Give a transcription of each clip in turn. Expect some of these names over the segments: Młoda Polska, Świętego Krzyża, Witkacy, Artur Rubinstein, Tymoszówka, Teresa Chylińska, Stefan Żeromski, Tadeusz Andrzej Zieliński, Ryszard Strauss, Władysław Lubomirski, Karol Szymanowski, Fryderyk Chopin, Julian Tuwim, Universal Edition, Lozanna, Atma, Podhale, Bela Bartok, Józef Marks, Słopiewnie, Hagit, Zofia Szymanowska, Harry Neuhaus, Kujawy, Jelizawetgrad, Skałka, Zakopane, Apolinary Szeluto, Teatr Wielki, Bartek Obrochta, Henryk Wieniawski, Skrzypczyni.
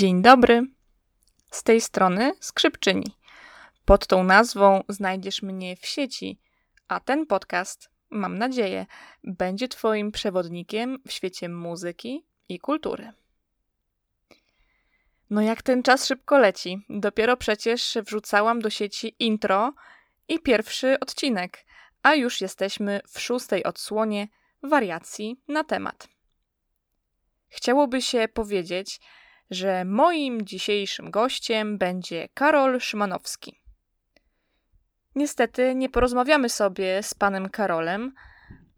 Dzień dobry, z tej strony Skrzypczyni. Pod tą nazwą znajdziesz mnie w sieci, a ten podcast, mam nadzieję, będzie twoim przewodnikiem w świecie muzyki i kultury. No jak ten czas szybko leci. Dopiero przecież wrzucałam do sieci intro i pierwszy odcinek, a już jesteśmy w 6. odsłonie wariacji na temat. Chciałoby się powiedzieć, że moim dzisiejszym gościem będzie Karol Szymanowski. Niestety nie porozmawiamy sobie z panem Karolem,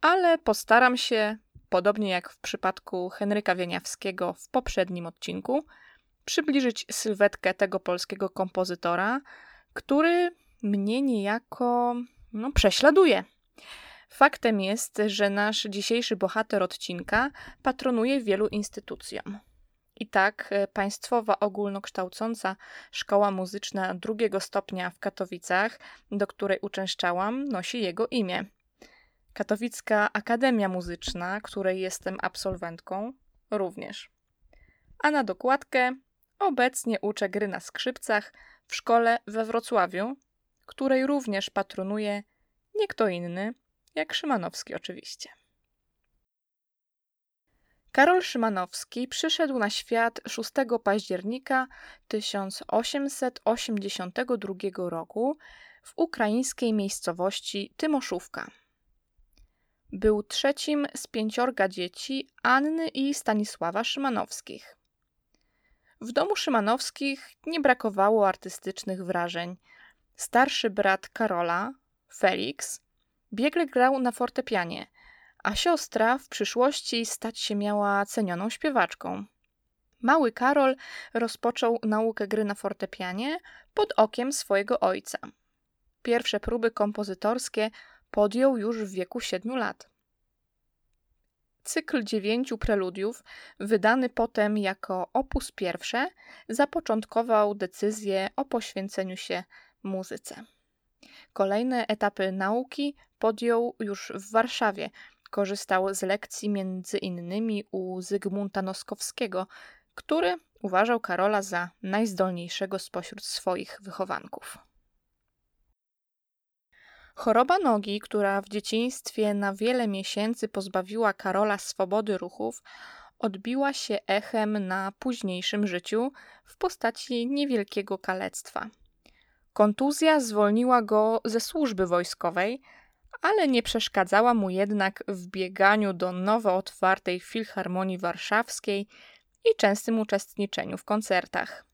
ale postaram się, podobnie jak w przypadku Henryka Wieniawskiego w poprzednim odcinku, przybliżyć sylwetkę tego polskiego kompozytora, który mnie niejako prześladuje. Faktem jest, że nasz dzisiejszy bohater odcinka patronuje wielu instytucjom. I tak Państwowa Ogólnokształcąca Szkoła Muzyczna II stopnia w Katowicach, do której uczęszczałam, nosi jego imię. Katowicka Akademia Muzyczna, której jestem absolwentką, również. A na dokładkę obecnie uczę gry na skrzypcach w szkole we Wrocławiu, której również patronuje nie kto inny, jak Szymanowski oczywiście. Karol Szymanowski przyszedł na świat 6 października 1882 roku w ukraińskiej miejscowości Tymoszówka. Był trzecim z 5 dzieci Anny i Stanisława Szymanowskich. W domu Szymanowskich nie brakowało artystycznych wrażeń. Starszy brat Karola, Felix, biegle grał na fortepianie, a siostra w przyszłości stać się miała cenioną śpiewaczką. Mały Karol rozpoczął naukę gry na fortepianie pod okiem swojego ojca. Pierwsze próby kompozytorskie podjął już w wieku 7 lat. Cykl 9 preludiów, wydany potem jako opus pierwsze, zapoczątkował decyzję o poświęceniu się muzyce. Kolejne etapy nauki podjął już w Warszawie. Korzystał z lekcji między innymi u Zygmunta Noskowskiego, który uważał Karola za najzdolniejszego spośród swoich wychowanków. Choroba nogi, która w dzieciństwie na wiele miesięcy pozbawiła Karola swobody ruchów, odbiła się echem na późniejszym życiu w postaci niewielkiego kalectwa. Kontuzja zwolniła go ze służby wojskowej, ale nie przeszkadzała mu jednak w bieganiu do nowo otwartej Filharmonii Warszawskiej i częstym uczestniczeniu w koncertach.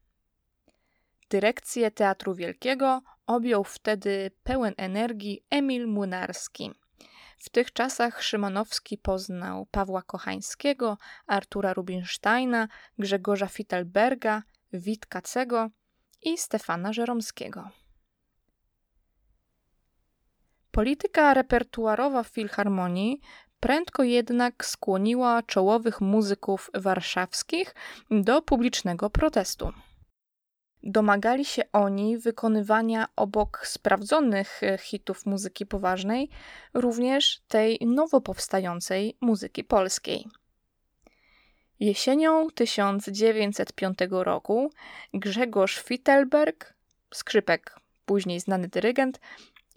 Dyrekcję Teatru Wielkiego objął wtedy pełen energii Emil Młynarski. W tych czasach Szymanowski poznał Pawła Kochańskiego, Artura Rubinsteina, Grzegorza Fitelberga, Witkacego i Stefana Żeromskiego. Polityka repertuarowa w Filharmonii prędko jednak skłoniła czołowych muzyków warszawskich do publicznego protestu. Domagali się oni wykonywania obok sprawdzonych hitów muzyki poważnej, również tej nowo powstającej muzyki polskiej. Jesienią 1905 roku Grzegorz Fitelberg, skrzypek, później znany dyrygent,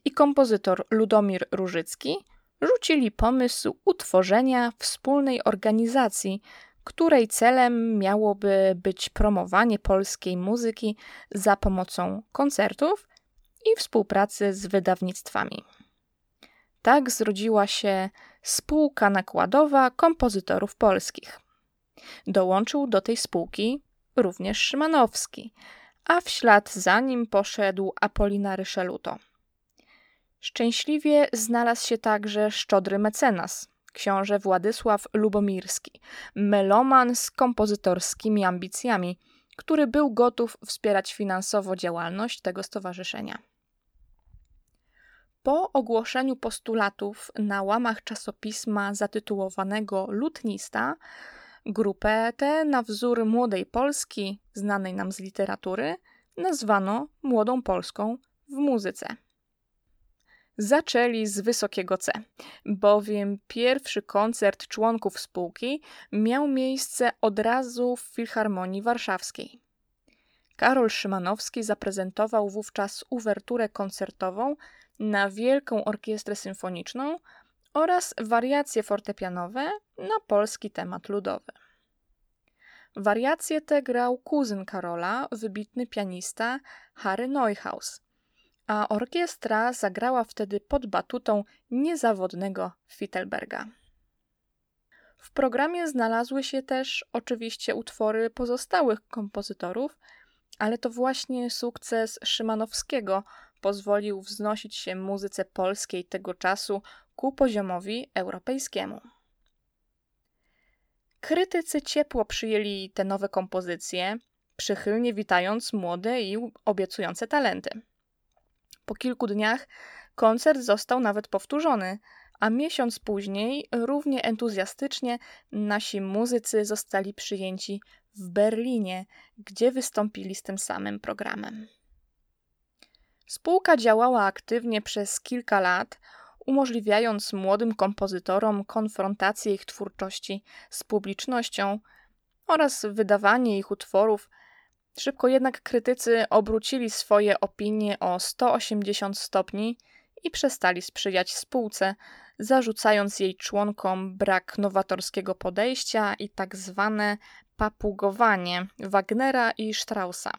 i kompozytor Ludomir Różycki rzucili pomysł utworzenia wspólnej organizacji, której celem miałoby być promowanie polskiej muzyki za pomocą koncertów i współpracy z wydawnictwami. Tak zrodziła się Spółka Nakładowa Kompozytorów Polskich. Dołączył do tej spółki również Szymanowski, a w ślad za nim poszedł Apolinary Szeluto. Szczęśliwie znalazł się także szczodry mecenas, książę Władysław Lubomirski, meloman z kompozytorskimi ambicjami, który był gotów wspierać finansowo działalność tego stowarzyszenia. Po ogłoszeniu postulatów na łamach czasopisma zatytułowanego Lutnista, grupę tę na wzór Młodej Polski, znanej nam z literatury, nazwano Młodą Polską w muzyce. zaczęli z wysokiego C, bowiem pierwszy koncert członków spółki miał miejsce od razu w Filharmonii Warszawskiej. Karol Szymanowski zaprezentował wówczas uwerturę koncertową na Wielką Orkiestrę Symfoniczną oraz wariacje fortepianowe na polski temat ludowy. Wariacje te grał kuzyn Karola, wybitny pianista Harry Neuhaus, a orkiestra zagrała wtedy pod batutą niezawodnego Fitelberga. W programie znalazły się też oczywiście utwory pozostałych kompozytorów, ale to właśnie sukces Szymanowskiego pozwolił wznosić się muzyce polskiej tego czasu ku poziomowi europejskiemu. Krytycy ciepło przyjęli te nowe kompozycje, przychylnie witając młode i obiecujące talenty. Po kilku dniach koncert został nawet powtórzony, a miesiąc później równie entuzjastycznie nasi muzycy zostali przyjęci w Berlinie, gdzie wystąpili z tym samym programem. Spółka działała aktywnie przez kilka lat, umożliwiając młodym kompozytorom konfrontację ich twórczości z publicznością oraz wydawanie ich utworów. Szybko jednak krytycy obrócili swoje opinie o 180 stopni i przestali sprzyjać spółce, zarzucając jej członkom brak nowatorskiego podejścia i tak zwane papugowanie Wagnera i Straussa.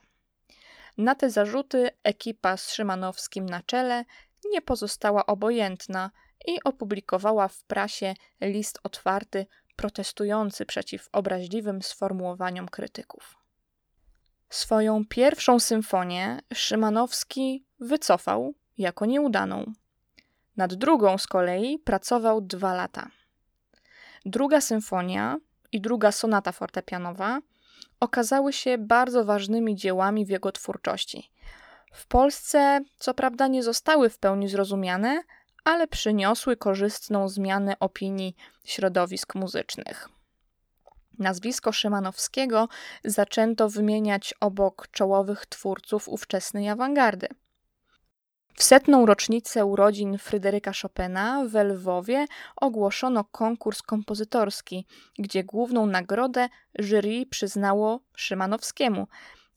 Na te zarzuty ekipa z Szymanowskim na czele nie pozostała obojętna i opublikowała w prasie list otwarty protestujący przeciw obraźliwym sformułowaniom krytyków. Swoją pierwszą symfonię Szymanowski wycofał jako nieudaną. Nad drugą z kolei pracował 2 lata. Druga symfonia i druga sonata fortepianowa okazały się bardzo ważnymi dziełami w jego twórczości. W Polsce co prawda nie zostały w pełni zrozumiane, ale przyniosły korzystną zmianę opinii środowisk muzycznych. Nazwisko Szymanowskiego zaczęto wymieniać obok czołowych twórców ówczesnej awangardy. W 100. rocznicę urodzin Fryderyka Chopina we Lwowie ogłoszono konkurs kompozytorski, gdzie główną nagrodę jury przyznało Szymanowskiemu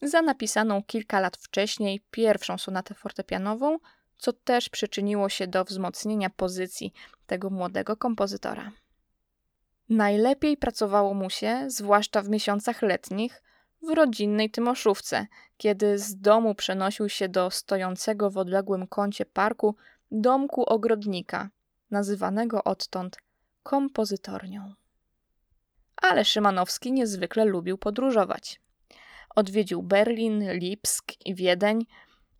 za napisaną kilka lat wcześniej pierwszą sonatę fortepianową, co też przyczyniło się do wzmocnienia pozycji tego młodego kompozytora. Najlepiej pracowało mu się, zwłaszcza w miesiącach letnich, w rodzinnej Tymoszówce, kiedy z domu przenosił się do stojącego w odległym kącie parku domku ogrodnika, nazywanego odtąd kompozytornią. Ale Szymanowski niezwykle lubił podróżować. Odwiedził Berlin, Lipsk i Wiedeń.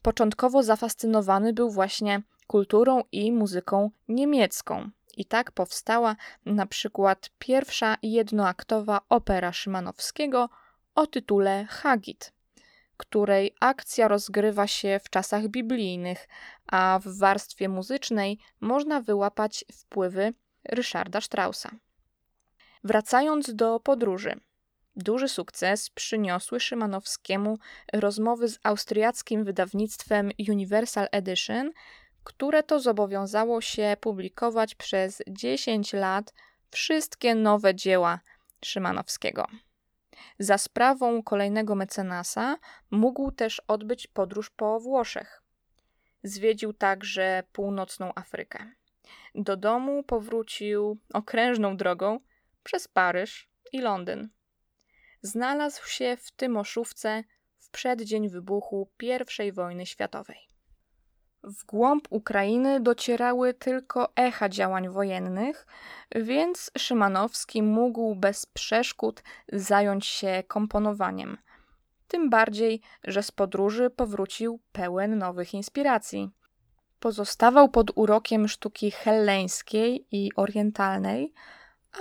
Początkowo zafascynowany był właśnie kulturą i muzyką niemiecką. I tak powstała na przykład pierwsza jednoaktowa opera Szymanowskiego o tytule Hagit, której akcja rozgrywa się w czasach biblijnych, a w warstwie muzycznej można wyłapać wpływy Ryszarda Straussa. Wracając do podróży. Duży sukces przyniosły Szymanowskiemu rozmowy z austriackim wydawnictwem Universal Edition, które to zobowiązało się publikować przez 10 lat wszystkie nowe dzieła Szymanowskiego. Za sprawą kolejnego mecenasa mógł też odbyć podróż po Włoszech. Zwiedził także północną Afrykę. Do domu powrócił okrężną drogą przez Paryż i Londyn. Znalazł się w Tymoszówce w przeddzień wybuchu I wojny światowej. W głąb Ukrainy docierały tylko echa działań wojennych, więc Szymanowski mógł bez przeszkód zająć się komponowaniem. Tym bardziej, że z podróży powrócił pełen nowych inspiracji. Pozostawał pod urokiem sztuki helleńskiej i orientalnej,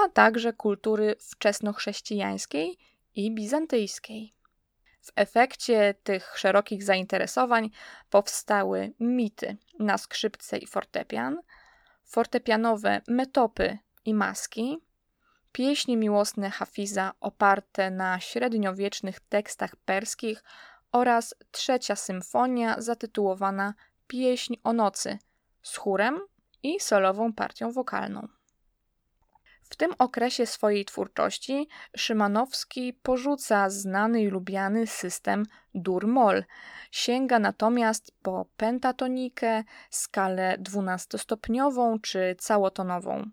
a także kultury wczesnochrześcijańskiej i bizantyjskiej. W efekcie tych szerokich zainteresowań powstały mity na skrzypce i fortepian, fortepianowe metopy i maski, pieśni miłosne Hafiza oparte na średniowiecznych tekstach perskich oraz trzecia symfonia zatytułowana Pieśń o nocy, z chórem i solową partią wokalną. W tym okresie swojej twórczości Szymanowski porzuca znany i lubiany system dur-moll. Sięga natomiast po pentatonikę, skalę dwunastostopniową czy całotonową.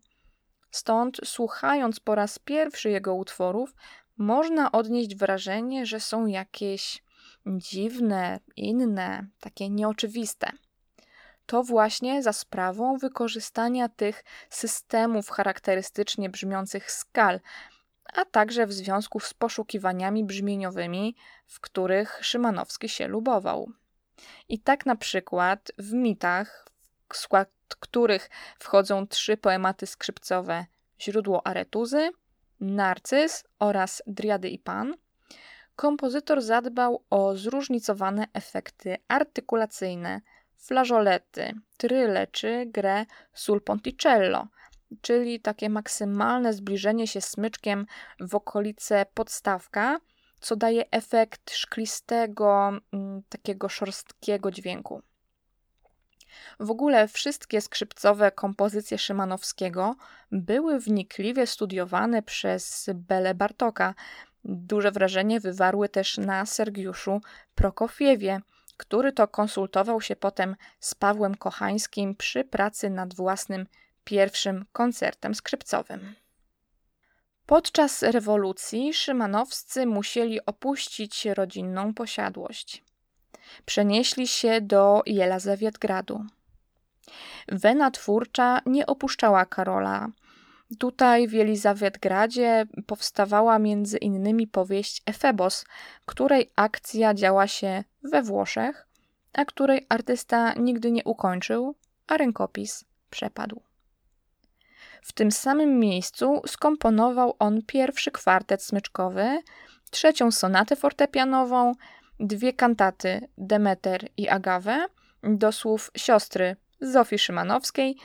Stąd słuchając po raz pierwszy jego utworów można odnieść wrażenie, że są jakieś dziwne, inne, takie nieoczywiste. To właśnie za sprawą wykorzystania tych systemów charakterystycznie brzmiących skal, a także w związku z poszukiwaniami brzmieniowymi, w których Szymanowski się lubował. I tak na przykład w mitach, w skład których wchodzą 3 poematy skrzypcowe Źródło Aretuzy, Narcyz oraz Driady i Pan, kompozytor zadbał o zróżnicowane efekty artykulacyjne, flażolety, tryle czy grę sul ponticello, czyli takie maksymalne zbliżenie się smyczkiem w okolice podstawka, co daje efekt szklistego, takiego szorstkiego dźwięku. W ogóle wszystkie skrzypcowe kompozycje Szymanowskiego były wnikliwie studiowane przez Belę Bartoka. Duże wrażenie wywarły też na Sergiuszu Prokofiewie, który to konsultował się potem z Pawłem Kochańskim przy pracy nad własnym pierwszym koncertem skrzypcowym. Podczas rewolucji Szymanowscy musieli opuścić rodzinną posiadłość. Przenieśli się do Jelizawetgradu. Wena twórcza nie opuszczała Karola. Tutaj w Jelizawetgradzie powstawała między innymi powieść Efebos, której akcja działa się we Włoszech, a której artysta nigdy nie ukończył, a rękopis przepadł. W tym samym miejscu skomponował on pierwszy kwartet smyczkowy, 3. sonatę fortepianową, 2 kantaty Demeter i Agawę do słów siostry Zofii Szymanowskiej.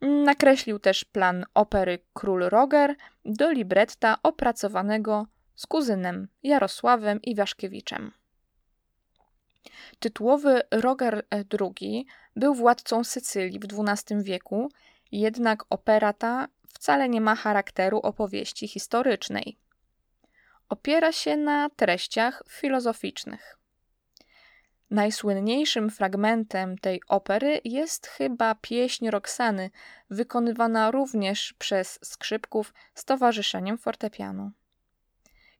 Nakreślił też plan opery Król Roger do libretta opracowanego z kuzynem Jarosławem Iwaszkiewiczem. Tytułowy Roger II był władcą Sycylii w XII wieku, jednak opera ta wcale nie ma charakteru opowieści historycznej. Opiera się na treściach filozoficznych. Najsłynniejszym fragmentem tej opery jest chyba pieśń Roxany, wykonywana również przez skrzypków z towarzyszeniem fortepianu.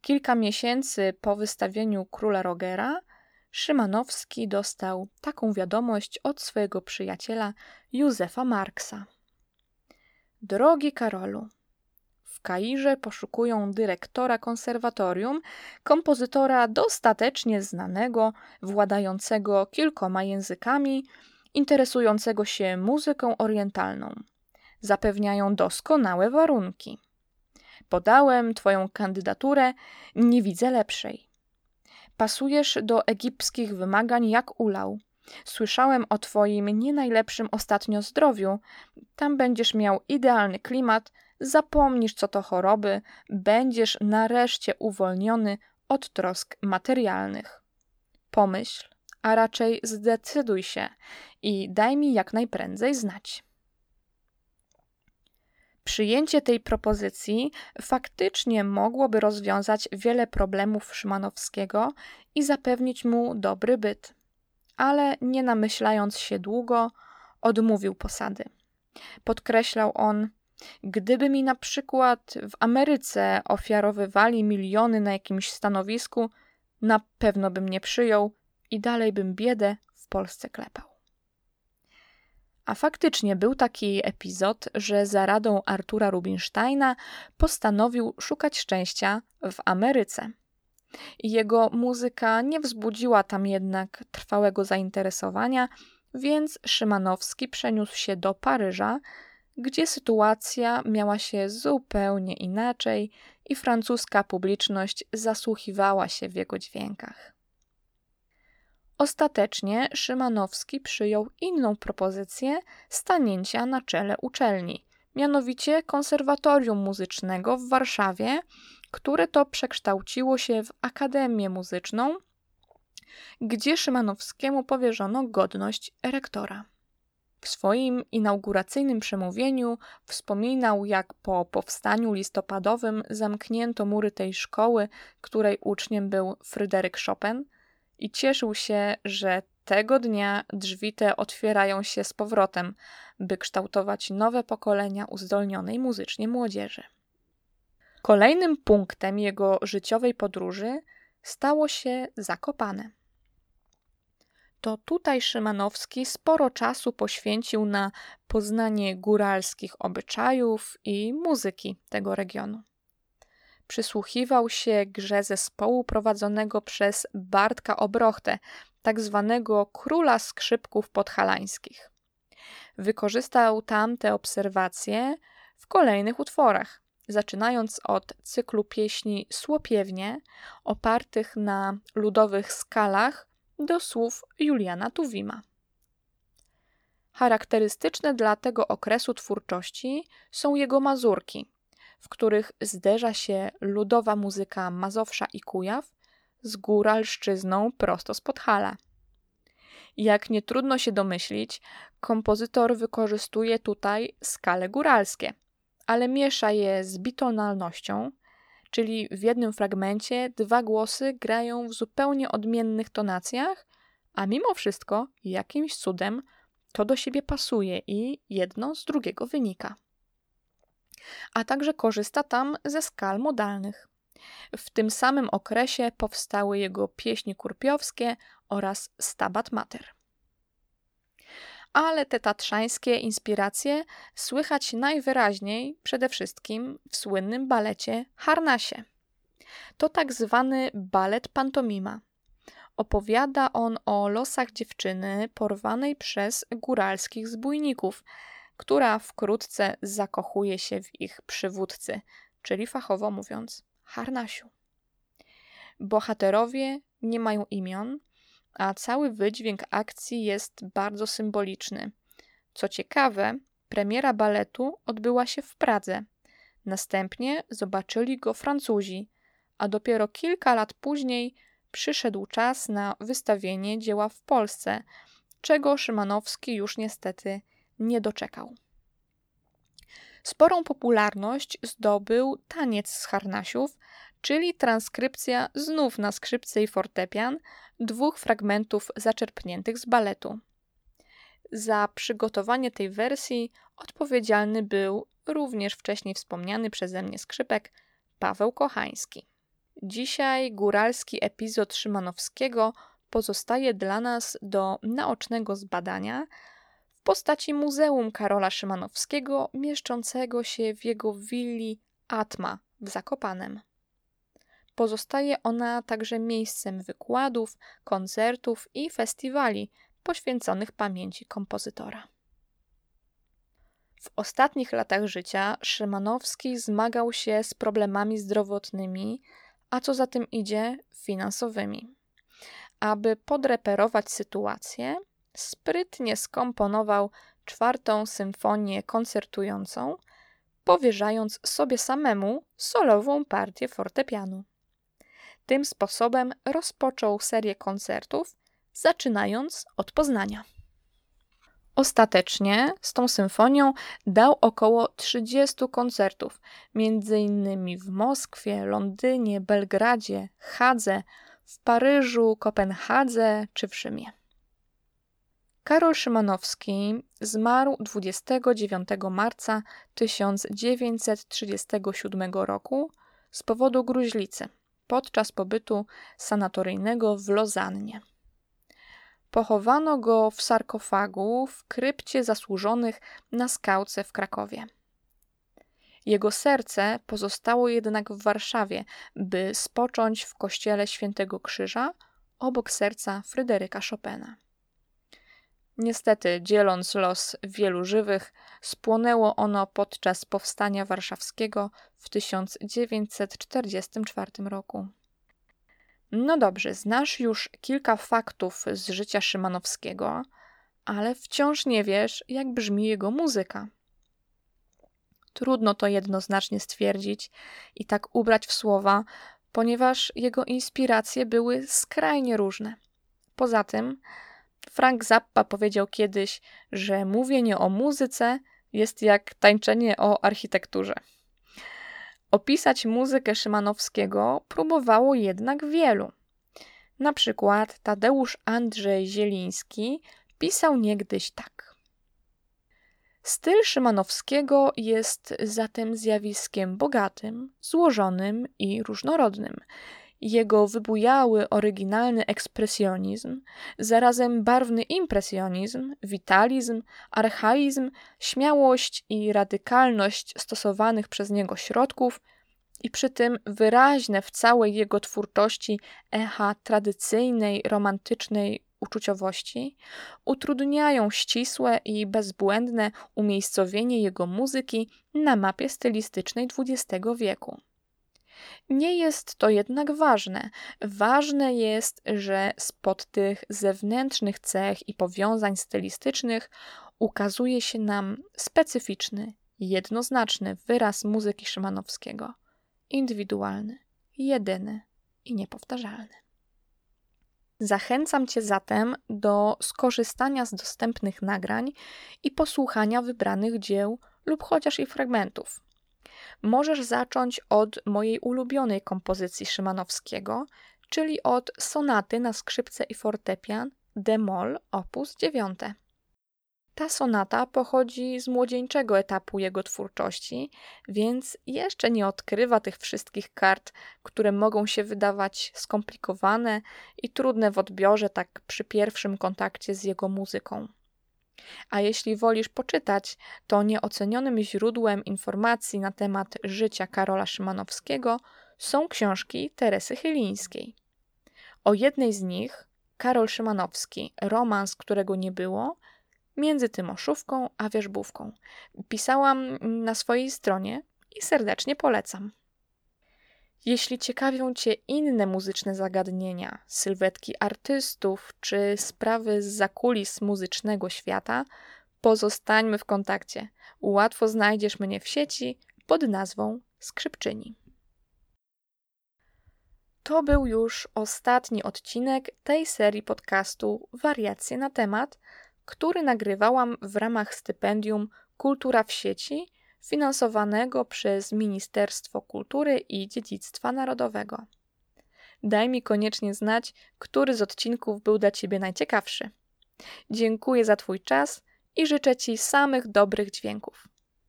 Kilka miesięcy po wystawieniu Króla Rogera Szymanowski dostał taką wiadomość od swojego przyjaciela Józefa Marksa. Drogi Karolu, w Kairze poszukują dyrektora konserwatorium, kompozytora dostatecznie znanego, władającego kilkoma językami, interesującego się muzyką orientalną. Zapewniają doskonałe warunki. Podałem twoją kandydaturę, nie widzę lepszej. Pasujesz do egipskich wymagań jak ulał. Słyszałem o twoim nie najlepszym ostatnio zdrowiu. Tam będziesz miał idealny klimat, zapomnisz co to choroby, będziesz nareszcie uwolniony od trosk materialnych. Pomyśl, a raczej zdecyduj się i daj mi jak najprędzej znać. Przyjęcie tej propozycji faktycznie mogłoby rozwiązać wiele problemów Szymanowskiego i zapewnić mu dobry byt, ale nie namyślając się długo, odmówił posady. Podkreślał on: gdyby mi na przykład w Ameryce ofiarowywali miliony na jakimś stanowisku, na pewno bym nie przyjął i dalej bym biedę w Polsce klepał. A faktycznie był taki epizod, że za radą Artura Rubinsteina postanowił szukać szczęścia w Ameryce. Jego muzyka nie wzbudziła tam jednak trwałego zainteresowania, więc Szymanowski przeniósł się do Paryża, gdzie sytuacja miała się zupełnie inaczej i francuska publiczność zasłuchiwała się w jego dźwiękach. Ostatecznie Szymanowski przyjął inną propozycję stanięcia na czele uczelni, mianowicie Konserwatorium Muzycznego w Warszawie, które to przekształciło się w Akademię Muzyczną, gdzie Szymanowskiemu powierzono godność rektora. W swoim inauguracyjnym przemówieniu wspominał, jak po powstaniu listopadowym zamknięto mury tej szkoły, której uczniem był Fryderyk Chopin, i cieszył się, że tego dnia drzwi te otwierają się z powrotem, by kształtować nowe pokolenia uzdolnionej muzycznie młodzieży. Kolejnym punktem jego życiowej podróży stało się Zakopane. To tutaj Szymanowski sporo czasu poświęcił na poznanie góralskich obyczajów i muzyki tego regionu. Przysłuchiwał się grze zespołu prowadzonego przez Bartka Obrochtę, tak zwanego króla skrzypków podhalańskich. Wykorzystał tam te obserwacje w kolejnych utworach, zaczynając od cyklu pieśni Słopiewnie, opartych na ludowych skalach, do słów Juliana Tuwima. Charakterystyczne dla tego okresu twórczości są jego mazurki, w których zderza się ludowa muzyka Mazowsza i Kujaw z góralszczyzną prosto z Podhala. Jak nie trudno się domyślić, kompozytor wykorzystuje tutaj skale góralskie, ale miesza je z bitonalnością, czyli w jednym fragmencie dwa głosy grają w zupełnie odmiennych tonacjach, a mimo wszystko jakimś cudem to do siebie pasuje i jedno z drugiego wynika. A także korzysta tam ze skal modalnych. W tym samym okresie powstały jego pieśni kurpiowskie oraz Stabat Mater. Ale te tatrzańskie inspiracje słychać najwyraźniej przede wszystkim w słynnym balecie Harnasie. To tak zwany balet pantomima. Opowiada on o losach dziewczyny porwanej przez góralskich zbójników, która wkrótce zakochuje się w ich przywódcy, czyli fachowo mówiąc Harnasiu. Bohaterowie nie mają imion, a cały wydźwięk akcji jest bardzo symboliczny. Co ciekawe, premiera baletu odbyła się w Pradze. Następnie zobaczyli go Francuzi, a dopiero kilka lat później przyszedł czas na wystawienie dzieła w Polsce, czego Szymanowski już niestety nie doczekał. Sporą popularność zdobył taniec z Harnasiów, czyli transkrypcja znów na skrzypce i fortepian dwóch fragmentów zaczerpniętych z baletu. Za przygotowanie tej wersji odpowiedzialny był również wcześniej wspomniany przeze mnie skrzypek Paweł Kochański. Dzisiaj góralski epizod Szymanowskiego pozostaje dla nas do naocznego zbadania w postaci Muzeum Karola Szymanowskiego mieszczącego się w jego willi Atma w Zakopanem. Pozostaje ona także miejscem wykładów, koncertów i festiwali poświęconych pamięci kompozytora. W ostatnich latach życia Szymanowski zmagał się z problemami zdrowotnymi, a co za tym idzie finansowymi. Aby podreperować sytuację, sprytnie skomponował 4. symfonię koncertującą, powierzając sobie samemu solową partię fortepianu. Tym sposobem rozpoczął serię koncertów, zaczynając od Poznania. Ostatecznie z tą symfonią dał około 30 koncertów, m.in. w Moskwie, Londynie, Belgradzie, Hadze, w Paryżu, Kopenhadze czy w Rzymie. Karol Szymanowski zmarł 29 marca 1937 roku z powodu gruźlicy, podczas pobytu sanatoryjnego w Lozannie. Pochowano go w sarkofagu w krypcie zasłużonych na Skałce w Krakowie. Jego serce pozostało jednak w Warszawie, by spocząć w kościele Świętego Krzyża obok serca Fryderyka Chopina. Niestety, dzieląc los wielu żywych, spłonęło ono podczas Powstania Warszawskiego w 1944 roku. No dobrze, znasz już kilka faktów z życia Szymanowskiego, ale wciąż nie wiesz, jak brzmi jego muzyka. Trudno to jednoznacznie stwierdzić i tak ubrać w słowa, ponieważ jego inspiracje były skrajnie różne. Poza tym, w Frank Zappa powiedział kiedyś, że mówienie o muzyce jest jak tańczenie o architekturze. Opisać muzykę Szymanowskiego próbowało jednak wielu. Na przykład Tadeusz Andrzej Zieliński pisał niegdyś tak. Styl Szymanowskiego jest zatem zjawiskiem bogatym, złożonym i różnorodnym. Jego wybujały, oryginalny ekspresjonizm, zarazem barwny impresjonizm, witalizm, archaizm, śmiałość i radykalność stosowanych przez niego środków i przy tym wyraźne w całej jego twórczości echa tradycyjnej, romantycznej uczuciowości utrudniają ścisłe i bezbłędne umiejscowienie jego muzyki na mapie stylistycznej XX wieku. Nie jest to jednak ważne. Ważne jest, że spod tych zewnętrznych cech i powiązań stylistycznych ukazuje się nam specyficzny, jednoznaczny wyraz muzyki Szymanowskiego. Indywidualny, jedyny i niepowtarzalny. Zachęcam Cię zatem do skorzystania z dostępnych nagrań i posłuchania wybranych dzieł lub chociaż ich fragmentów. Możesz zacząć od mojej ulubionej kompozycji Szymanowskiego, czyli od sonaty na skrzypce i fortepian d moll op. 9. Ta sonata pochodzi z młodzieńczego etapu jego twórczości, więc jeszcze nie odkrywa tych wszystkich kart, które mogą się wydawać skomplikowane i trudne w odbiorze tak przy pierwszym kontakcie z jego muzyką. A jeśli wolisz poczytać, to nieocenionym źródłem informacji na temat życia Karola Szymanowskiego są książki Teresy Chylińskiej. O jednej z nich, Karol Szymanowski, romans, którego nie było, między Tymoszówką a Wierzbówką, pisałam na swojej stronie i serdecznie polecam. Jeśli ciekawią Cię inne muzyczne zagadnienia, sylwetki artystów czy sprawy zza kulis muzycznego świata, pozostańmy w kontakcie. Łatwo znajdziesz mnie w sieci pod nazwą Skrzypczyni. To był już ostatni odcinek tej serii podcastu Wariacje na temat, który nagrywałam w ramach stypendium Kultura w sieci, finansowanego przez Ministerstwo Kultury i Dziedzictwa Narodowego. Daj mi koniecznie znać, który z odcinków był dla Ciebie najciekawszy. Dziękuję za Twój czas i życzę Ci samych dobrych dźwięków.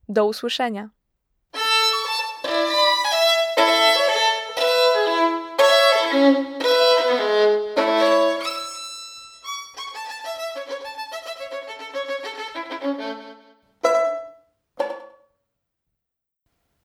Do usłyszenia!